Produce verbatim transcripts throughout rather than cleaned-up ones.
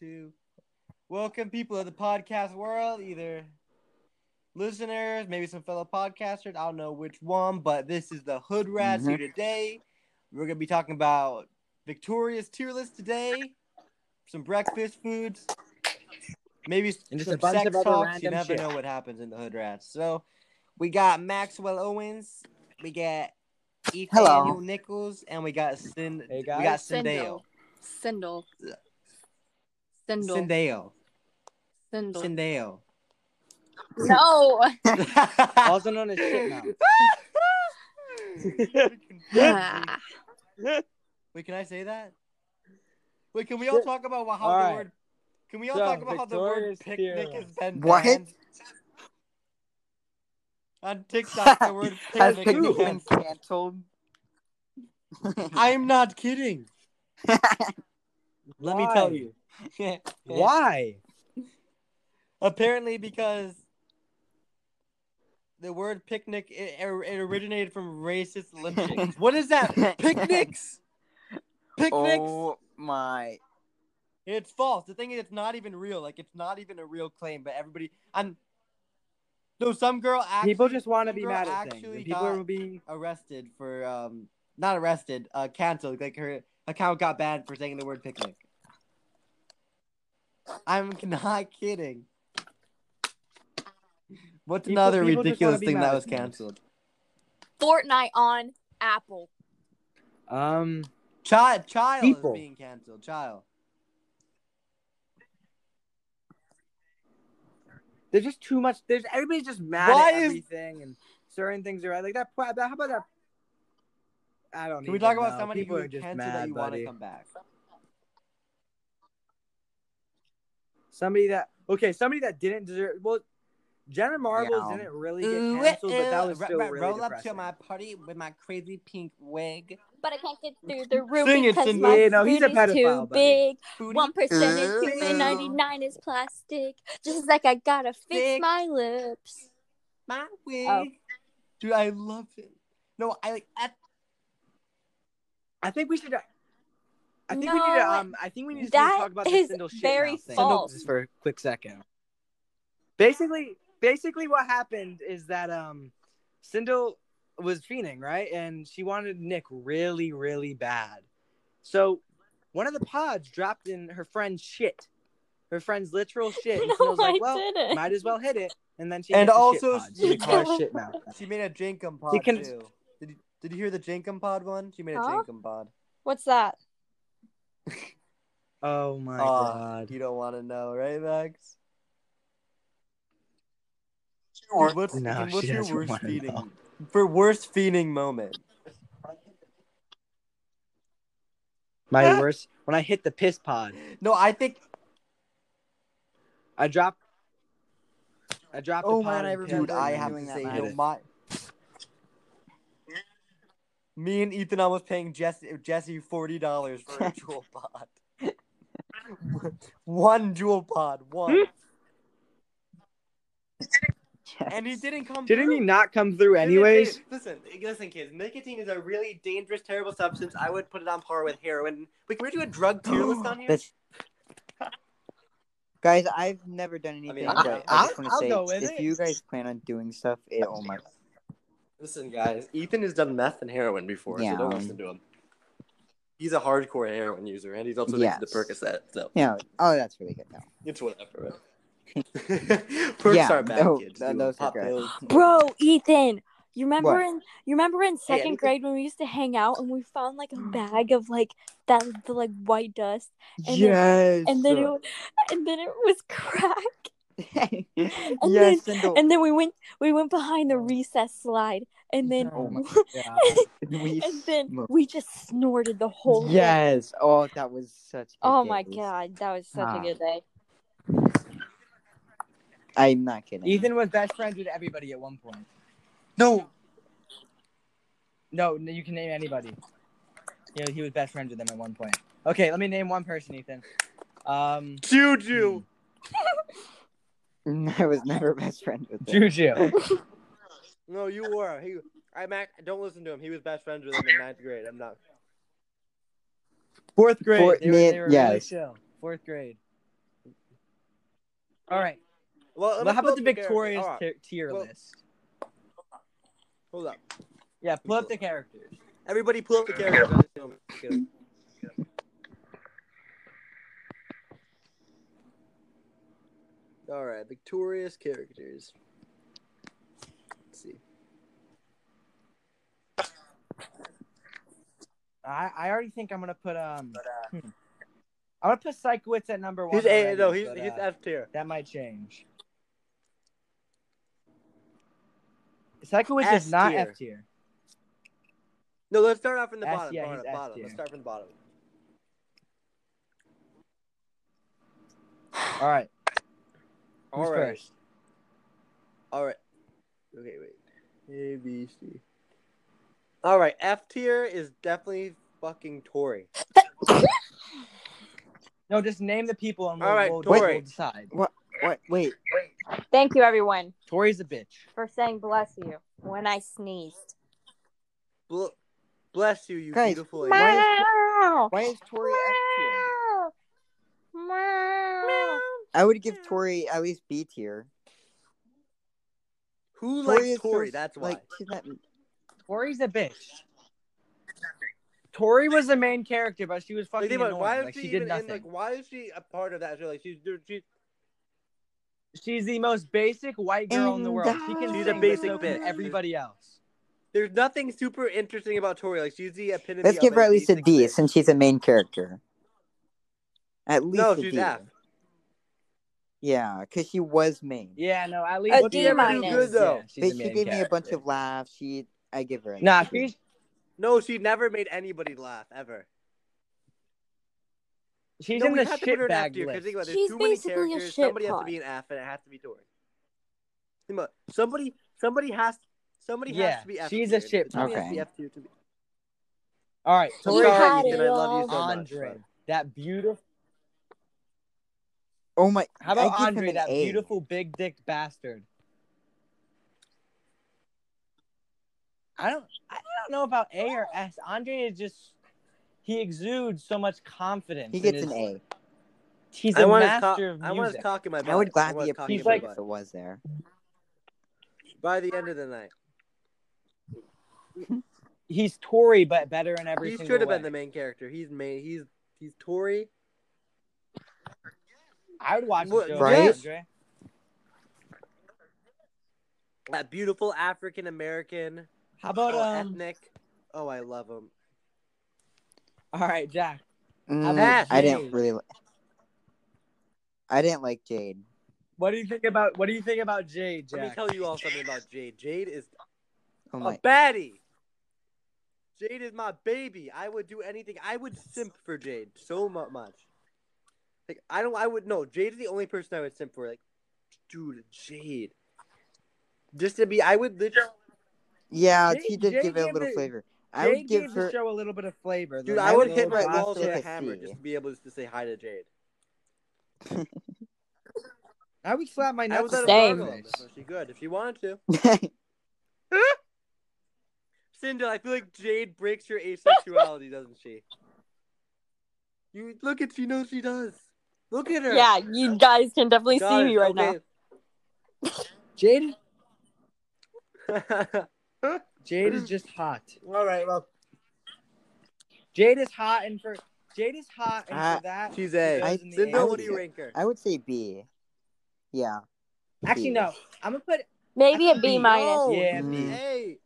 to welcome people of the podcast world, either listeners, maybe some fellow podcasters. I don't know which one, but this is the Hood Rats mm-hmm. here today. We're going to be talking about Victorious tier list today, some breakfast foods, maybe and just some a bunch sex of talks. You never shit. know what happens in the Hood Rats. So we got Maxwell Owens, we got E. Daniel Nichols, and we got Sin. Hey, we got Cindel. Cindel. Cindel. Cindel. Cindel. No. Also known as shit now. Wait, can I say that? Wait, can we all talk about how all the right. word? Can we all so, talk about Victorious how the word picnic theory. has been what? banned? On TikTok, the word picnic has been canceled. I am not kidding. Let Why? me tell you. Why? Apparently, because the word picnic it, it originated from racist lynchings. What is that? Picnics? Picnics? Oh my! It's false. The thing is, it's not even real. Like, it's not even a real claim. But everybody, I'm. No, some girl actually. People just want to be mad at things. And people will be arrested for um, not arrested, uh, canceled. Like her account got banned for saying the word picnic. I'm not kidding. What's people, another people ridiculous thing that was canceled? Fortnite on Apple. Um, child, child people. is being canceled. Child. There's just too much. There's everybody's just mad Why at everything is... and certain things are right. Like that. How about that? I don't. Can we talk know. about somebody people who are just mad that you buddy. want to come back? Somebody that okay, somebody that didn't deserve. Well, Jenna Marbles yeah. didn't really get canceled, ooh, but that was still r- r- really roll depressing. Up to my party with my crazy pink wig, but I can't get through the room Sing because it, my yeah, no, he's a pedophile, is too buddy. big. One percent is human, ninety-nine is plastic. Just like I gotta fix Six. my lips, my wig. Oh. Dude, I love it. No, I like. I, I think we should. I think no, we need to. Um, I think we need to talk about this Cindel shit. Very false. Just for a quick second. Basically, basically, what happened is that um, Cindel was fiending, right, and she wanted Nick really, really bad. So one of the pods dropped in her friend's shit, her friend's literal shit. And no, Cindel's like, "Well, didn't. might as well hit it." And then she and also she called shit now. She made a Jankum pod can... too. Did you, did you hear the Jankum pod one? She made a huh? Jankum pod. What's that? Oh my oh, god! You don't want to know, right, Max? Dude, what's no, what's your worst fiending for worst fiending moment? My yeah. worst when I hit the piss pod. No, I think I dropped. I dropped. Oh the pod man, dude! I have to say, no, my. Me and Ethan almost paying Jesse, Jesse forty dollars for a jewel pod. One jewel pod. One. Yes. And he didn't come Didn't through. he not come through anyways? Listen, listen, kids. Nicotine is a really dangerous, terrible substance. I would put it on par with heroin. Wait, can we do a drug tier list on here? Guys, I've never done anything. I mean, I, I just want to say, go with if it. you guys plan on doing stuff, it oh my God. Listen, guys, Ethan has done meth and heroin before, yeah, so don't um, listen to him. He's a hardcore heroin user, and he's also yes. into the Percocet, so... Yeah, oh, that's really good, now. It's whatever, right? Percs yeah, are bad, no, kids. No, those are good. Bro, Ethan, you remember what? in you remember in second hey, grade when we used to hang out, and we found, like, a bag of, like, that, the, like, white dust? And yes! Then, and, then it, and then it was crack. and, yes, then, and, and then we went we went behind the recess slide and then oh my God. and, and then we just snorted the whole yes day. oh that was such a oh day. my God that was such ah. a good day. I'm not kidding. Ethan was best friends with everybody at one point. No no, no you can name anybody. You know, he was best friends with them at one point. Okay, let me name one person, Ethan. Um Juju. Hmm. I was never best friends with him. Juju. No, you were. He, I Mac. Don't listen to him. He was best friends with him in ninth grade. I'm not. Fourth grade. Fourth, they were, they were yes. really chill. Fourth grade. All right. Well, well how about the Victorious the t- tier well, list? Hold up. Yeah, pull up the characters. Everybody pull up the characters. All right, Victorious characters. Let's see. I, I already think I'm gonna put um. But, uh, I'm gonna put Sikowitz at number one. He's A. No, he's but, he's uh, F tier. That might change. Sikowitz is not F tier. No, let's start off from the S, bottom. Yeah, bottom, bottom. Let's start from the bottom. All right. All Who's right. First? All right. Okay, wait. A, B, C. All right. F tier is definitely fucking Tori. No, just name the people and we'll, all right, we'll, Tori. we'll decide. What? What? Wait. Wait. Thank you, everyone. Tori's a bitch. For saying bless you when I sneezed. Bl- bless you, you Guys, beautiful. Why is, why is Tori F tier? I would give Tori at least B tier. Who Tori likes Tori? So, that's why. Like, she's not... Tori's a bitch. Tori was the main character, but she was fucking like, annoying. Why is like, she, she did nothing. In, like, why is she a part of that show? Like, she's she's she's the most basic white girl and in the world. She can she's a basic bitch. Everybody else. There's nothing super interesting about Tori. Like, she's the epitome. Let's of give her at least a D bitch. Since she's a main character. At least no, a she's D. F. Yeah, because she was main. Yeah, no, at least a D minus. Good, though. Yeah, but she gave character. me a bunch of laughs. She, I give her. A nah, she. No, she never made anybody laugh ever. She's no, in the shitbag list. She's too basically many a shit Somebody pod. has to be an F, and it has to be Tori. Somebody, somebody has, somebody yeah, has to be F. She's a shit. Okay. All right, Tori, you had it I love you so Andre, much, that beautiful. Oh my! How about Andre, that A. beautiful big dick bastard? I don't. I don't know about A or S. Andre is just—he exudes so much confidence. He gets his, an A. He's I a master co- of music. I want to talk in my. Body. I would gladly appreciate like, if it was there. By the end of the night, he's Tori, but better in every. He should have been the main character. He's main. He's he's Tori. I would watch the show, right? Andre. That beautiful African American. How about oh, um, ethnic? Oh, I love him. All right, Jack. Mm, I didn't really. Li- I didn't like Jade. What do you think about What do you think about Jade, Jack? Let me tell you all something about Jade. Jade is oh my. a baddie. Jade is my baby. I would do anything. I would simp for Jade so much. Like I don't. I would no. Jade is the only person I would simp for. Like, dude, Jade. Just to be, I would literally. Yeah, Jade, she did Jade give it a little it, flavor. I Jade would give her the show a little bit of flavor. Dude, I would hit my walls with a hammer just to be able to say hi to Jade. I would slap my nose out of her. She good if she wanted to. Cindel, I feel like Jade breaks your asexuality, doesn't she? You look at she knows she does. Look at her. Yeah, you guys can definitely God, see me right okay. now. Jade. Jade is just hot. All right, well, Jade is hot, and for Jade is hot, and uh, for that she's A. I, the I, would, ranker. I would say B. Yeah. Actually, B. no. I'm gonna put maybe a B, B minus. Oh, yeah, B. Mm.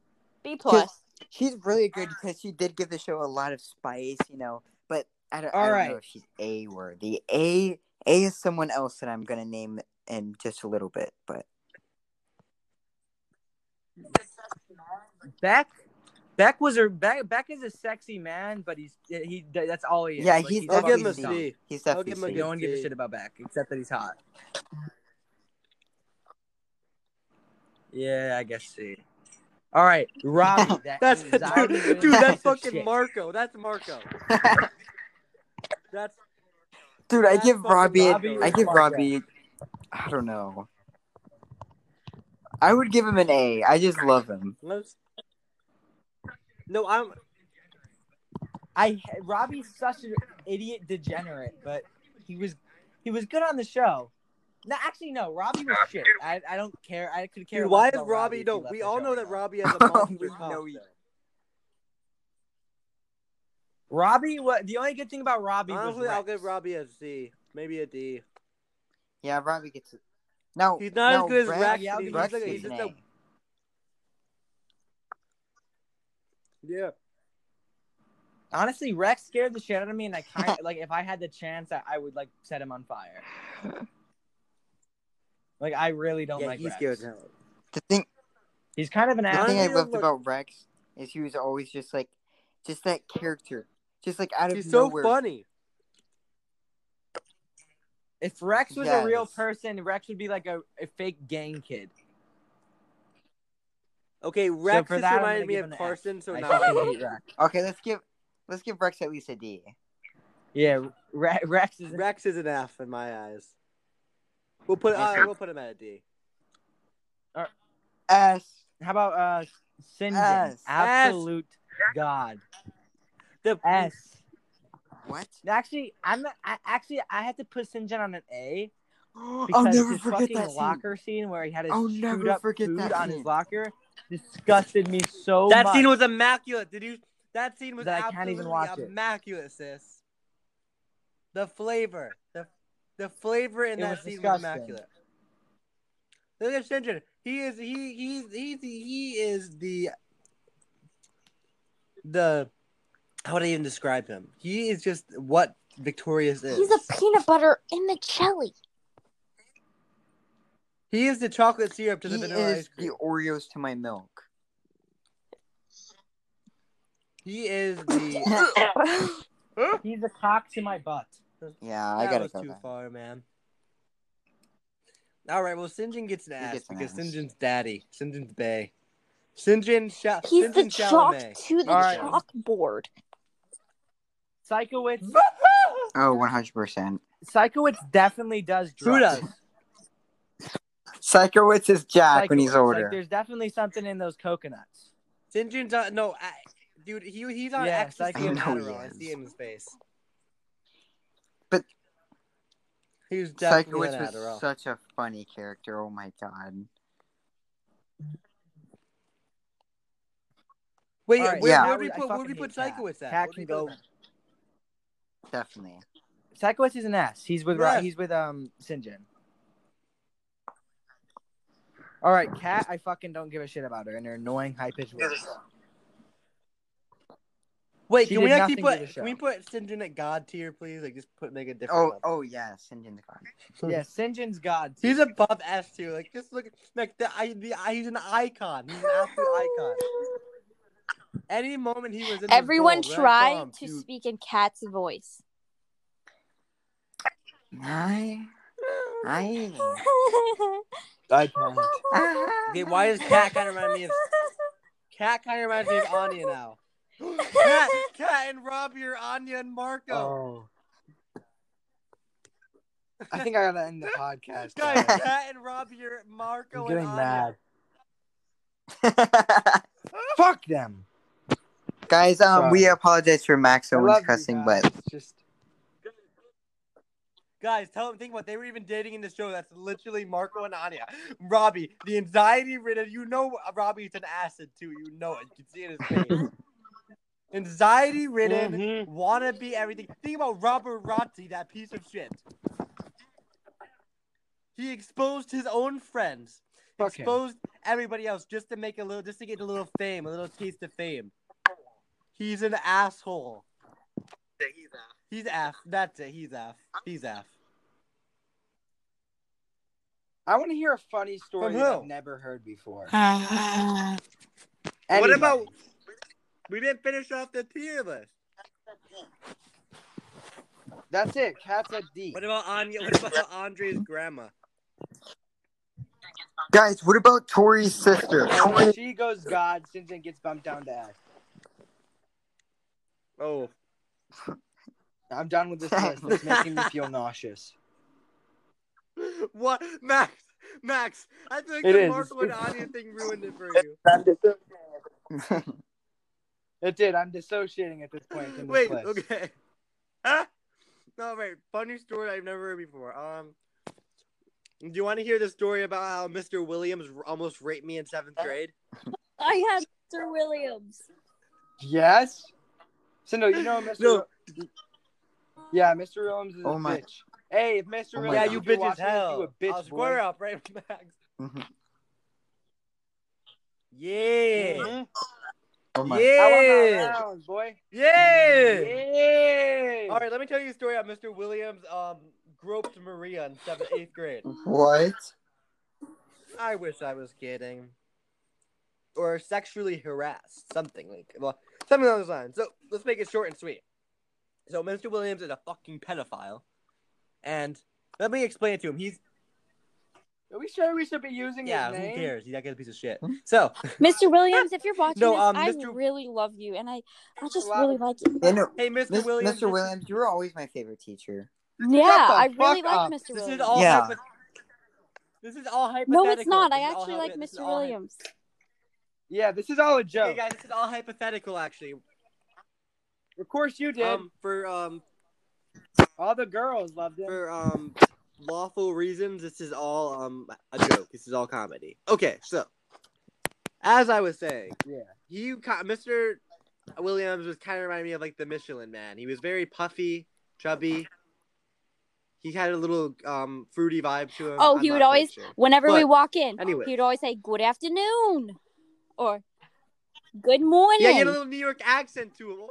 B plus. She's really good because she did give the show a lot of spice, you know. But I don't, I don't right. know if she's A worthy. A A is someone else that I'm gonna name in just a little bit, but. Beck, Beck was a Beck. Beck is a sexy man, but he's he. That's all he is. Yeah, like, he's, he's definitely dumb. He's, he's definitely dumb. No one gives a shit about Beck except that he's hot. Yeah, I guess C. All right, Robbie. That that's dude, dude. That's fucking Marco. That's Marco. That's dude. That's I give Robbie. Robbie I give Marco. Robbie. I don't know. I would give him an A. I just love him. No, I'm. I Robbie's such an idiot degenerate, but he was he was good on the show. No, actually, no. Robbie was shit. I, I don't care. I could care. Dude, why is Robbie? No, we all know that Robbie has a monster nose. Robbie, what? The only good thing about Robbie. Honestly, was Rex. I'll give Robbie a C, maybe a D. Yeah, Robbie gets it. No, he's not no, as good as Rex. Rex, he's Rex like, he's just a... Yeah. Honestly, Rex scared the shit out of me, and I kind of like if I had the chance, I, I would like set him on fire. Like I really don't yeah, like. He's Rex. Scared the thing. He's kind of an. The animal. Thing I loved like... about Rex is he was always just like, just that character, just like out of he's nowhere. He's so funny. If Rex was yes. a real person, Rex would be like a, a fake gang kid. Okay, Rex so just reminded me of Carson, so now I hate Rex. Okay, let's give let's give Rex at least a D. Yeah, Re- Rex is Rex is an F in my eyes. We'll put uh, we'll put him at a D. Or, S. How about uh, Sinjin? Absolute S. God. The S. What? Actually, I'm not, I, actually I had to put Sinjin on an A. Because I'll never his forget fucking that locker scene. scene where he had his chewed up food on his locker disgusted me so that much. That scene was immaculate. Did you? That scene was that absolutely I can't even watch immaculate, it. sis. The flavor, the the flavor in it that was scene disgusting. was immaculate. Look at Sinjin. He is he he's he he is the the how would I even describe him? He is just what Victorious is. He's a peanut butter in the jelly. He is the chocolate syrup to the he vanilla ice cream. He is the Oreos to my milk. He is the... He's the cock to my butt. Yeah, I that gotta was go too back. far, man. All right, well, Sinjin gets an ass gets an because ass. Sinjin's daddy. Sinjin's bae. Sinjin... Sha- He's Sinjin the chalk Chalamet. to the right. chalkboard. Sikowitz... Oh, one hundred percent. Sikowitz definitely does drugs. Who does? Sikowitz is Jack Psychowitz, when he's older. Like, there's definitely something in those coconuts. Sinjin's on... No, I, dude, he he's on yeah, ecstasy I and Adderall. I see him in his face. But... He was definitely Psychowitz on was Adderall. Such a funny character. Oh, my God. Wait, right, where, yeah. where, where yeah. we put, where we put Psychowitz at? Cat can go... Definitely. Psychowitz is an ass. He's with, yeah. he's with um Sinjin. All right, Cat, I fucking don't give a shit about her and her annoying high-pitched voice. Wait, she can we actually put can we put Sinjin at God tier, please? Like, just put make a different. Oh, level. oh yeah, Sinjin the God. Yeah, Sinjin's God tier. He's above S tier. Like, just look, like the, I, the I, he's an icon. He's an absolute icon. Any moment he was in. Everyone goal, try right? to Dude. speak in Cat's voice. I, I. I can't. Okay, why does Cat kind of remind me of Cat kind of reminds me of Anya now? Cat, Cat and Robbie are Anya and Marco. Oh. I think I gotta end the podcast. Guys, Cat and Robbie are Marco I'm and Anya. I'm getting mad. Fuck them, guys. Um, Sorry. we apologize for Max Owens cussing, but just. Guys, tell them, think about it. They were even dating in the show. That's literally Marco and Anya. Robbie, the anxiety ridden. You know Robbie's an acid, too. You know it. You can see it in his face. Anxiety ridden, mm-hmm. wannabe everything. Think about Robert Rotzi, that piece of shit. He exposed his own friends. Fuck exposed him. everybody else just to make a little, just to get a little fame, a little taste of fame. He's an asshole. Yeah, he's an asshole. He's F. That's it. He's F. He's F. I want to hear a funny story that I've never heard before. What about... We didn't finish off the tier list. That's it. Cat's at D. What about Anya? What about Andre's grandma? Guys, what about Tori's sister? When she goes God, Sinjin gets bumped down to F. Oh. I'm done with this list. It's making me feel nauseous. What? Max! Max! I think the Marco and Anya thing ruined it for you. I'm dissociating. It did. I'm dissociating at this point in this Wait, list. okay. Huh? No, wait. Funny story I've never heard before. Um, Do you want to hear the story about how Mister Williams almost raped me in seventh grade? I had Mister Williams. Yes. So no, you know Mister No. Yeah, Mister Williams is oh a my. bitch. Hey, if Mister Oh Williams, yeah, you bitch as hell. You a bitch, I'll square boy. Up right back. Mm-hmm. Yeah. Mm-hmm. Oh my. Yeah. How round, boy? Yeah. Yeah. All right, let me tell you a story about Mister Williams. Um. Groped Maria in seventh, eighth grade. What? I wish I was kidding. Or sexually harassed, something like, well, something along those lines. So let's make it short and sweet. So Mister Williams is a fucking pedophile, and let me explain it to him. He's. Are we sure we should be using yeah, his name? Yeah, who cares? He's that guy's a piece of shit. So, Mister Williams, if you're watching no, um, this, Mister I really love you, and I, I just wow. really like you. Yeah, no, hey, Mister Miss, Williams, Mister Williams, you were always my favorite teacher. Yeah, I really like Mister Williams. This is all yeah. hypo- This is all hypothetical. No, it's not. I actually like Mister Williams. Yeah, this is all a joke. Hey guys, this is all hypothetical actually. Of course you did. Um, for um all the girls loved it. For um lawful reasons, this is all um a joke. This is all comedy. Okay, so as I was saying, yeah. You Mister Williams was kind of reminding me of like the Michelin Man. He was very puffy, chubby. He had a little um, fruity vibe to him. Oh, I'm he would always, sure. whenever but, we walk in, anyways. He would always say, good afternoon. Or, good morning. Yeah, he had a little New York accent to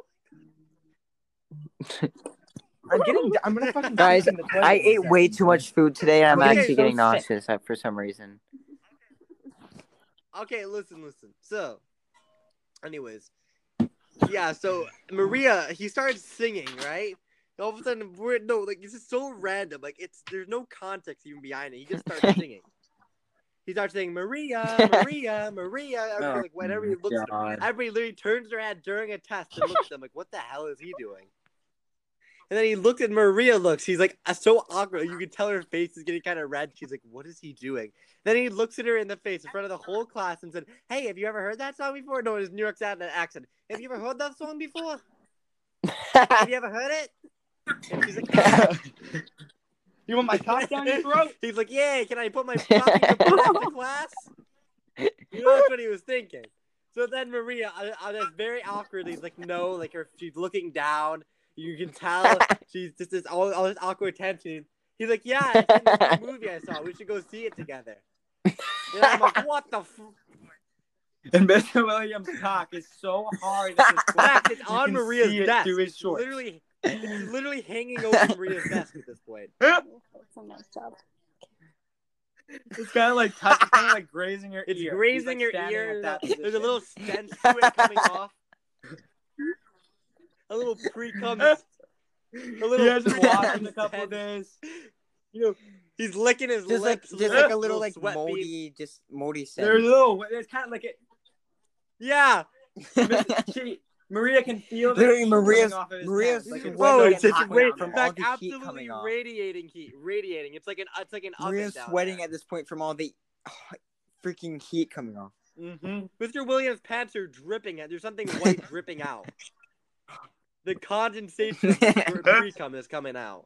him. I'm getting, I'm going to fucking guys, in the I ate second. way too much food today. I'm okay, actually so getting nauseous sick. for some reason. Okay, listen, listen. So, anyways. Yeah, so Maria, he started singing, right? All of a sudden, we're, no, like, this is so random. Like, it's there's no context even behind it. He just starts singing. He starts saying, Maria, Maria, Maria. Everybody, oh, like, whenever he looks at them, everybody literally turns their head during a test and looks at them. Like, what the hell is he doing? And then he looked at Maria, looks. He's, like, so awkward. You can tell her face is getting kind of red. She's like, what is he doing? Then he looks at her in the face in front of the whole class and said, hey, have you ever heard that song before? No, it's New York accent. Have you ever heard that song before? Have you ever heard it? And she's like, yeah. You want my cock down your throat? He's like, yeah, can I put my cock in the class? You know, that's what he was thinking. So then Maria, I, I just very awkwardly, like, no, like, her, she's looking down. You can tell she's just this, all, all this awkward tension. He's like, yeah, it's in this movie I saw. We should go see it together. And I'm like, what the f-? And Mister Williams' cock is so hard. It's, black. It's on Maria's desk. It his shorts. Literally. It's literally hanging over Maria's desk at this point. That's a nice job. It's kind of like t- it's kind of like grazing your it's ear. It's grazing like your ear. That There's a little stench to it coming off. A little pre-cum. A little. He hasn't washed in a couple of days. You know, he's licking his just lips. Like, just like a little, little like moldy, bead. just moldy scent. There's a little. It's kind of like it. Yeah. she, Maria can feel the Maria's, off of his Maria's like it's whoa, it's, it's wait, from all the heat coming off. Radiating heat, radiating. It's like an, it's like an Maria's oven sweating down at this point from all the oh, freaking heat coming off. Mm-hmm. Mister Williams' pants are dripping. There's something white dripping out. The condensation of the pre-cum is coming out.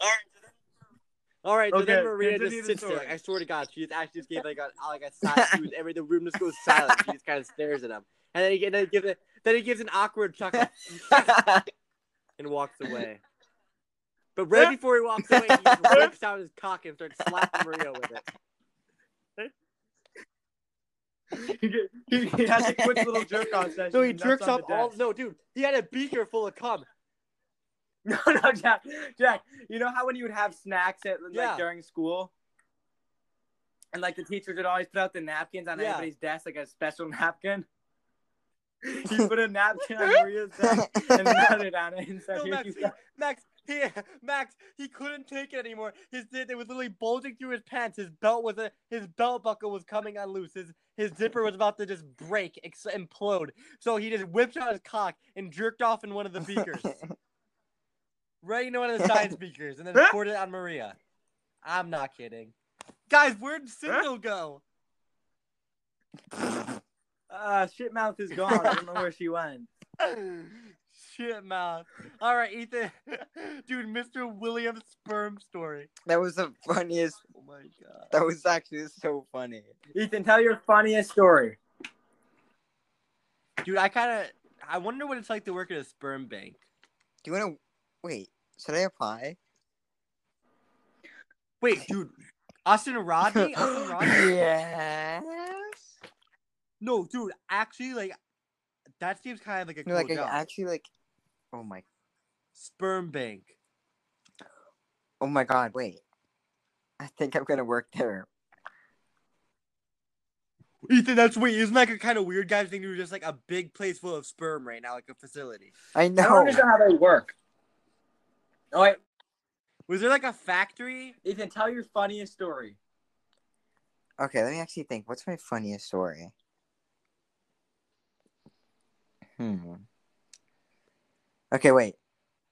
All right. All right, so okay, then Maria just sits the there. I swear to God, she just actually just gave like a like a sigh. She was, every the room just goes silent. She just kind of stares at him, and then he, and then he gives it. Then he gives an awkward chuckle and walks away. But right before he walks away, he just whips out his cock and starts slapping Maria with it. he, he has a quick little jerk on session. So he jerks up all. No, dude, he had a beaker full of cum. No, no, Jack. Jack, you know how when you would have snacks at like yeah. during school, and like the teachers would always put out the napkins on yeah. everybody's desk, like a special napkin. He put a napkin on Maria's desk and nutted on it. And said, no, Max, he, Max, he, Max, he couldn't take it anymore. His it was literally bulging through his pants. His belt was a, his belt buckle was coming unloose. His his zipper was about to just break, ex- implode. So he just whipped out his cock and jerked off in one of the beakers. Right into one of the side speakers, and then poured it on Maria. I'm not kidding. Guys, where'd Cindel go? Uh, Shitmouth is gone. I don't know where she went. Shitmouth. All right, Ethan. Dude, Mister Williams' sperm story. That was the funniest my god. That was actually so funny. Ethan, tell your funniest story. Dude, I kind of... I wonder what it's like to work at a sperm bank. Do you want to... Wait, should I apply? Wait, dude. Austin Rodney? Austin Rodney? Yes? No, dude, actually, like... That seems kind of like a no, cool like, job. Actually, like... Oh, my... Sperm bank. Oh, my God, wait. I think I'm gonna work there. Ethan, that's weird. Isn't that like a kind of weird guy thing to do? Just like a big place full of sperm right now, like a facility. I know. I don't understand how they work. Oh, wait. Was there like a factory? Ethan, tell your funniest story. Okay, let me actually think. What's my funniest story? Hmm. Okay, wait.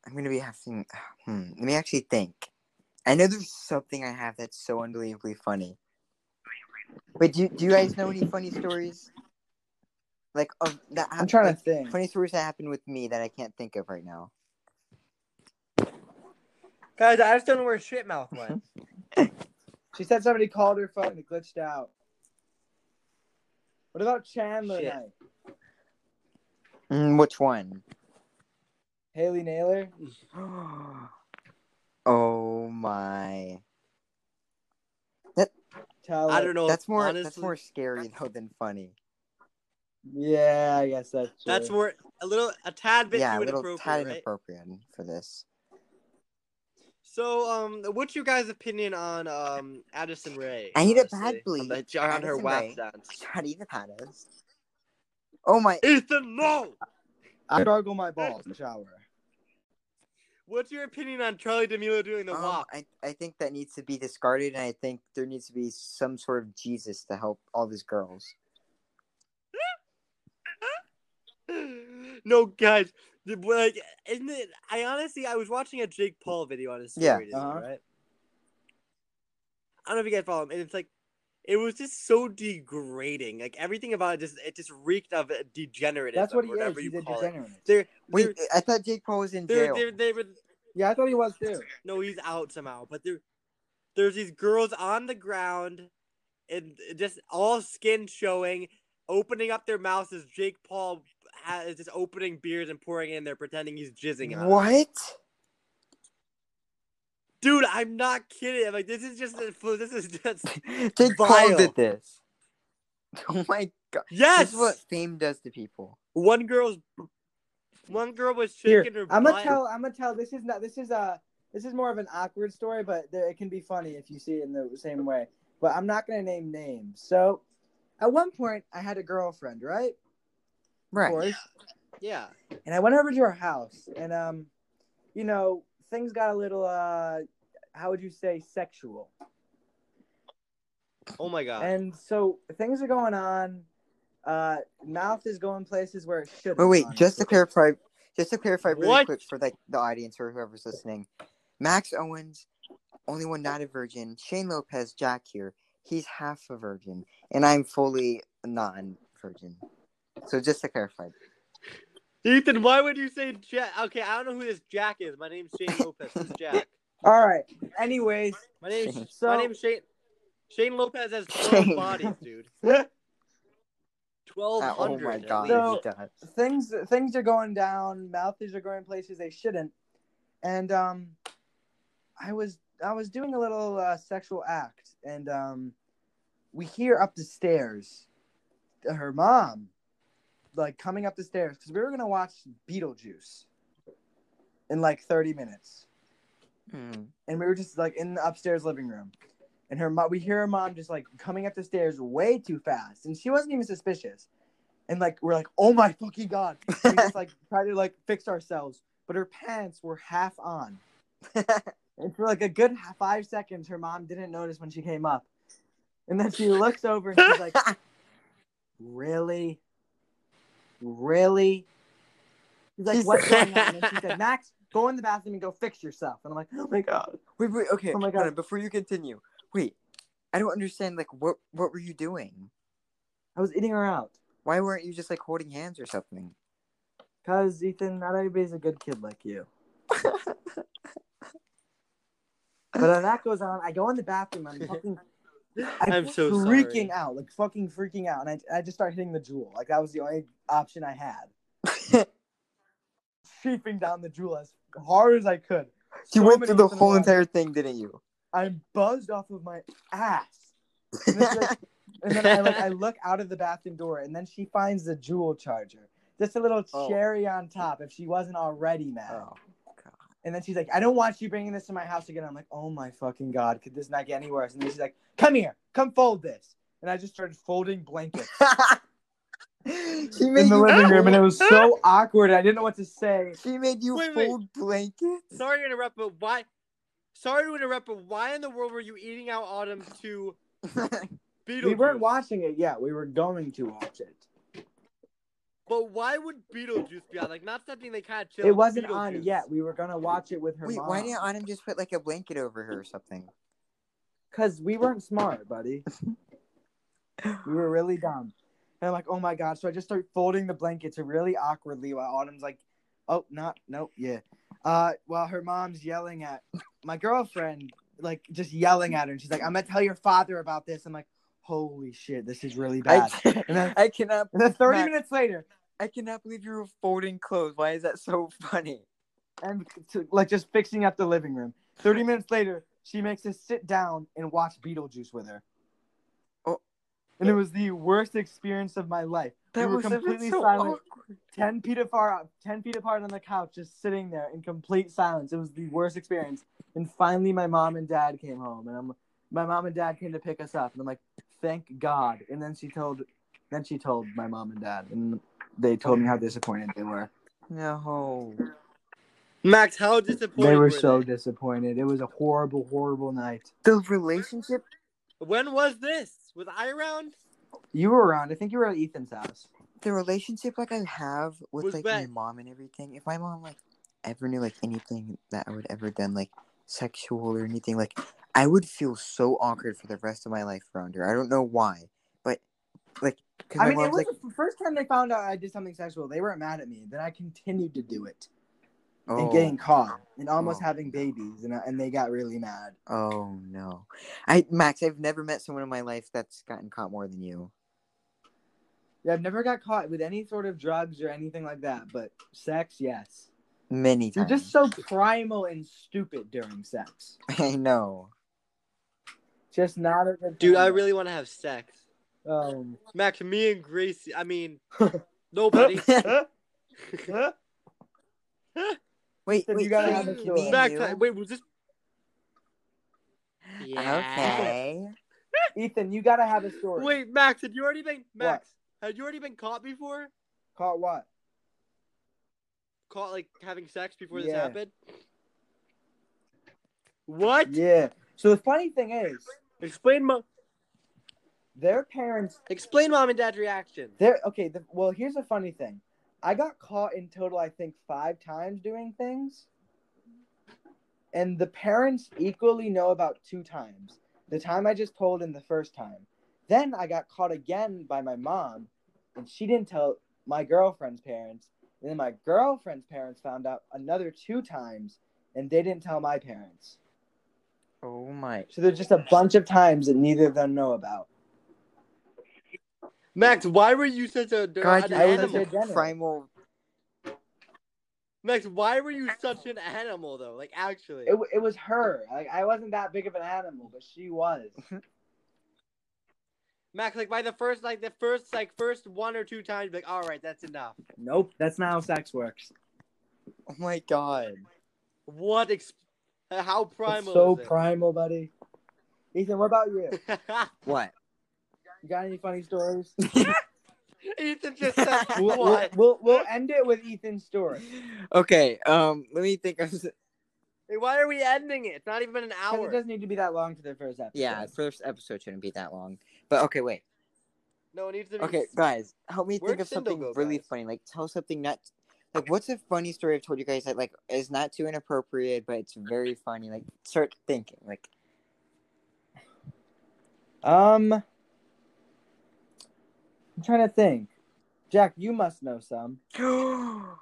I'm gonna be having. Hmm. Let me actually think. I know there's something I have that's so unbelievably funny. Wait, do, do you guys know any funny stories? Like, of that I'm trying like, to think. Funny stories that happened with me that I can't think of right now. Guys, I just don't know where Shitmouth went. She said somebody called her phone and it glitched out. What about Chandler Shit. Night? Mm, which one? Haley Naylor? Oh my! That, I don't know. That's more. Honestly, that's more scary though than funny. Yeah, I guess that's. True. That's more a little a tad bit. Yeah, too a little inappropriate, tad right? inappropriate for this. So, um, what's your guys' opinion on um Addison Rae? I need honestly, a pad, please. On, the, on her whack dance. I gotta eat the patties. Oh my! Ethan, no! I gargle my balls in the shower. What's your opinion on Charlie DeMilo doing the um, walk? I, I think that needs to be discarded, and I think there needs to be some sort of Jesus to help all these girls. No, guys. Like, isn't it, I honestly, I was watching a Jake Paul video on his story. Yeah. Uh-huh. Right? I don't know if you guys follow him, and it's like, it was just so degrading. Like, everything about it just it just reeked of degenerative. That's what he is. He's a degenerate. They're, Wait, they're, I thought Jake Paul was in they're, jail. They're, they were, yeah, I thought he was too. No, he's out somehow. But there, there's these girls on the ground and just all skin showing, opening up their mouths as Jake Paul is just opening beers and pouring in there, pretending he's jizzing on What? Them. Dude, I'm not kidding. I'm like, this is just, this is just Jake Paul did this. Oh my god. Yes! This is what fame does to people. One girl's, one girl was shaking Here, her I'm gonna tell, I'm gonna tell, this is not, this is a, this is more of an awkward story, but there, it can be funny if you see it in the same way. But I'm not gonna name names. So, at one point, I had a girlfriend, right? Right. Of course. Yeah. yeah. And I went over to her house, and, um, you know, things got a little, uh, how would you say, sexual. Oh, my God. And so things are going on. Uh, mouth is going places where it shouldn't. But wait, wait just to clarify, just to clarify really what? quick for like the audience or whoever's listening. Max Owens, only one not a virgin. Shane Lopez, Jack here. He's half a virgin. And I'm fully non-virgin. So just to clarify. Ethan, why would you say Jack? Okay, I don't know who this Jack is. My name's Shane Lopez. Who's Jack? All right. Anyways. My name's, Shane. So... My name's Shane. Shane Lopez has twelve Shane. bodies, dude. twelve hundred. Oh, my God. So, things, things are going down. Mouthies are going places they shouldn't. And um, I was I was doing a little uh, sexual act. And um, we hear up the stairs her mom. Like, coming up the stairs. Because we were going to watch Beetlejuice in, like, thirty minutes. Mm. And we were just, like, in the upstairs living room. And her mom, we hear her mom just, like, coming up the stairs way too fast. And she wasn't even suspicious. And, like, we're like, oh, my fucking God. And we just, like, try to, like, fix ourselves. But her pants were half on. And for, like, a good five seconds, her mom didn't notice when she came up. And then she looks over and she's like, really? Really? He's like, what's going on? And she said, Max, go in the bathroom and go fix yourself. And I'm like, oh my god. Wait, wait, okay. Oh my god. Before you continue, wait. I don't understand. Like, what? What were you doing? I was eating her out. Why weren't you just like holding hands or something? Cause Ethan, not everybody's a good kid like you. But then that goes on. I go in the bathroom. I'm fucking I'm, I'm so freaking sorry. out. Like, fucking freaking out. And I, I just start hitting the jewel. Like, that was the only option I had. Chafing down the jewel as hard as I could. You so went through the whole entire thing, didn't you? I buzzed off of my ass. And, like, and then I, like, I look out of the bathroom door, and then she finds the jewel charger. Just a little oh. cherry on top, if she wasn't already mad. Oh. And then she's like, I don't want you bringing this to my house again. I'm like, oh my fucking God, could this not get any worse? And then she's like, come here, come fold this. And I just started folding blankets she made in the living room, and it was so awkward. I didn't know what to say. She made you wait, fold wait. blankets? Sorry to interrupt, but why? Sorry to interrupt, but why in the world were you eating out Autumn to Beetlejuice? We weren't watching it yet. We were going to watch it. But why would Beetlejuice be on? Like, not something they kind of chill. It wasn't on yet. We were going to watch it with her Wait, mom. Why didn't Autumn just put, like, a blanket over her or something? Because we weren't smart, buddy. We were really dumb. And I'm like, oh, my God. So I just start folding the blankets really awkwardly while Autumn's like, oh, not, nope, yeah. Uh, while her mom's yelling at my girlfriend, like, just yelling at her. And she's like, I'm going to tell your father about this. I'm like, holy shit, this is really bad. I, and then, I cannot. And then thirty not, minutes later. I cannot believe you were folding clothes. Why is that so funny? And to, like, just fixing up the living room. thirty minutes later, she makes us sit down and watch Beetlejuice with her. Oh, and it was the worst experience of my life. That we were was completely so silent. Awkward. Ten feet apart, ten feet apart on the couch, just sitting there in complete silence. It was the worst experience. And finally, my mom and dad came home, and I'm, my mom and dad came to pick us up, and I'm like, thank God. And then she told, then she told my mom and dad, and they told me how disappointed they were. No. Max, how disappointed They were, were so they? disappointed. It was a horrible, horrible night. The relationship? When was this? Was I around? You were around. I think you were at Ethan's house. The relationship, like, I have with, was like, bad. my mom and everything. If my mom, like, ever knew, like, anything that I would ever done, like, sexual or anything, like, I would feel so awkward for the rest of my life around her. I don't know why, but, like, I mean, it was like, the first time they found out I did something sexual, they weren't mad at me. Then I continued to do it, oh, and getting caught, and almost oh. having babies, and and they got really mad. Oh no, I Max, I've never met someone in my life that's gotten caught more than you. Yeah, I've never got caught with any sort of drugs or anything like that, but sex, yes, many times. You're just so primal and stupid during sex. I know. Just not a good dude. Time. I really want to have sex. Um, Max, me and Gracie. I mean, nobody. wait, so wait, you gotta have a Max, I, wait, was this? Yeah. Okay. Ethan, you gotta have a story. Wait, Max, had you already been Max? What? Had you already been caught before? Caught what? Caught like having sex before yeah. this happened. What? Yeah. So the funny thing is, explain mom. Their parents explain mom and dad's reaction. They're okay. The, well, here's a funny thing. I got caught in total, I think, five times doing things, and the parents equally know about two times. The time I just told and the first time. Then I got caught again by my mom, and she didn't tell my girlfriend's parents. And then my girlfriend's parents found out another two times, and they didn't tell my parents. Oh my. So there's just a bunch of times that neither of them know about. Max, why were you such a God, an I animal? Was such a primal. Max, why were you such an animal though? Like actually. It it was her. Like I wasn't that big of an animal, but she was. Max, like by the first like the first like first one or two times, like, all right, that's enough. Nope, that's not how sex works. Oh my God. What exp- How primal it's so is it? primal, buddy. Ethan, what about you? What? You got any funny stories? Ethan just said we'll, what? We'll, we'll end it with Ethan's story. Okay, um, let me think of... Hey, why are we ending it? It's not even an hour. It doesn't need to be that long for the first episode. Yeah, the first episode shouldn't be that long. But okay, wait. No, it needs to be... Okay, guys, help me Where'd think of Cindel something go, really guys? funny. Like, tell something not... Like, what's a funny story I've told you guys that, like, is not too inappropriate, but it's very funny? Like, start thinking. Like, um, I'm trying to think. Jack, you must know some. Oh,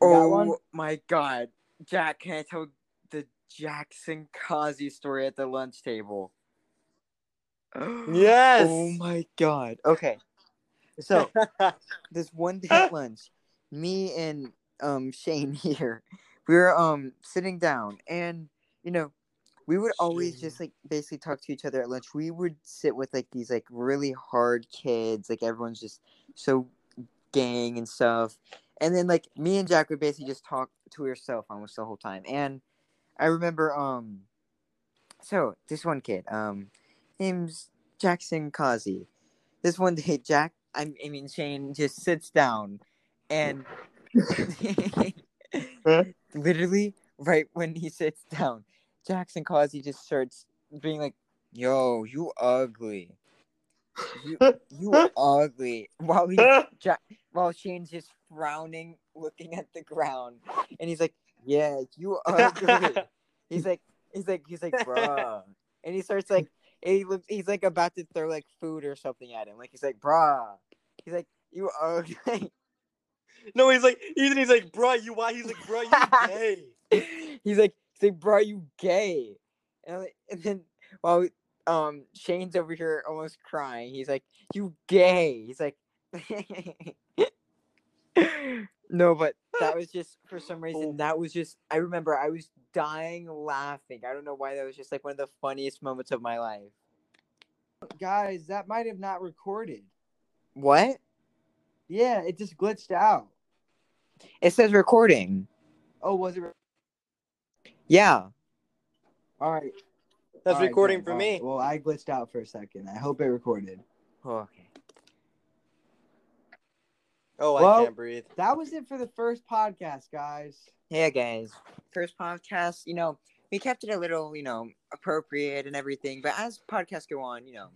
one? my God. Jack, can I tell the Jackson Cozzi story at the lunch table. Yes. Oh my god. Okay. So this one day at lunch, me and um Shane here, we were um sitting down, and you know, we would always just like basically talk to each other at lunch. We would sit with like these like really hard kids, like everyone's just so gang and stuff. And then like me and Jack would basically just talk to her cell phone almost the whole time. And I remember um so this one kid, um name's Jackson Cozzi. This one day, Jack, I mean, Shane just sits down, and literally right when he sits down, Jackson Cozzi just starts being like, yo, you ugly. You, you ugly. While he, Jack, while Shane's just frowning, looking at the ground. And he's like, yeah, you ugly. He's like, he's like, he's like, bruh. And he starts like, He looks, he's like about to throw like food or something at him. Like he's like, "Bruh," he's like, "You ugly." No, he's like, he's, he's like, "Bruh, you why?" He's like, "Bruh, you gay." He's like, he's like, "Bruh, you gay." And, like, and then while well, um Shane's over here almost crying, he's like, "You gay." He's like, no, but that was just for some reason. Oh. That was just I remember I was dying laughing. I don't know why. That was just like one of the funniest moments of my life. Guys, that might have not recorded. What? Yeah, it just glitched out. It says recording. Oh, was it? Re- yeah. All right. That's All right, recording man. for All me. Right. Well, I glitched out for a second. I hope it recorded. Oh, okay. Oh, I well, can't breathe. That was it for the first podcast, guys. Yeah, guys. First podcast, you know, we kept it a little, you know, appropriate and everything. But as podcasts go on, you know.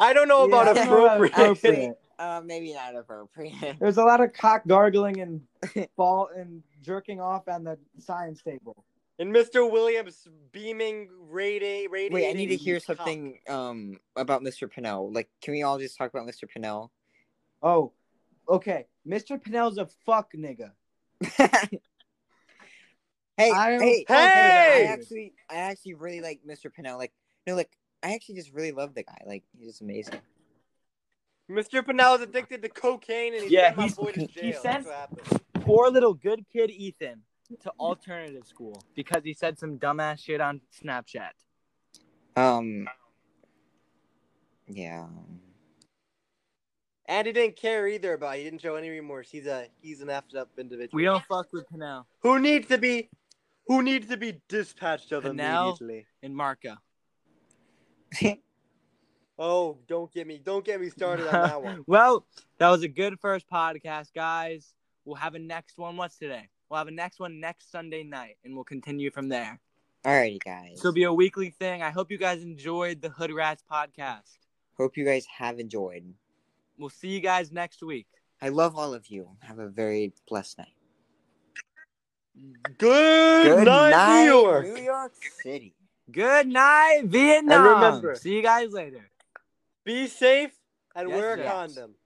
I don't know yeah, about appropriate. Actually, uh, maybe not appropriate. There's a lot of cock gargling and ball and jerking off on the science table. And Mister Williams beaming radi- radiating. Wait, I need to hear cock. something um about Mister Pinnell. Like, can we all just talk about Mister Pinnell? Oh. Okay, Mister Pinnell's a fuck nigga. hey, I'm, hey, hey! I actually, I actually really like Mister Pinnell. Like, no, like, I actually just really love the guy. Like, he's just amazing. Mister Pinnell is addicted to cocaine, and he yeah, sent my boy to jail. He sent poor little good kid Ethan to alternative school because he said some dumbass shit on Snapchat. Um. Yeah. And he didn't care either about it. He didn't show any remorse. He's a he's an effed up individual. We don't fuck with Pinnell. Who needs to be who needs to be dispatched of him immediately? And Marco. oh, don't get me don't get me started on that one. Well, that was a good first podcast, guys. We'll have a next one. What's today? We'll have a next one next Sunday night, and we'll continue from there. Alrighty, guys. This will be a weekly thing. I hope you guys enjoyed the Hood Rats podcast. Hope you guys have enjoyed. We'll see you guys next week. I love all of you. Have a very blessed night. Good, Good night, night, New York. New York City. Good night, Vietnam. And remember, see you guys later. Be safe and yes, wear a yes. condom.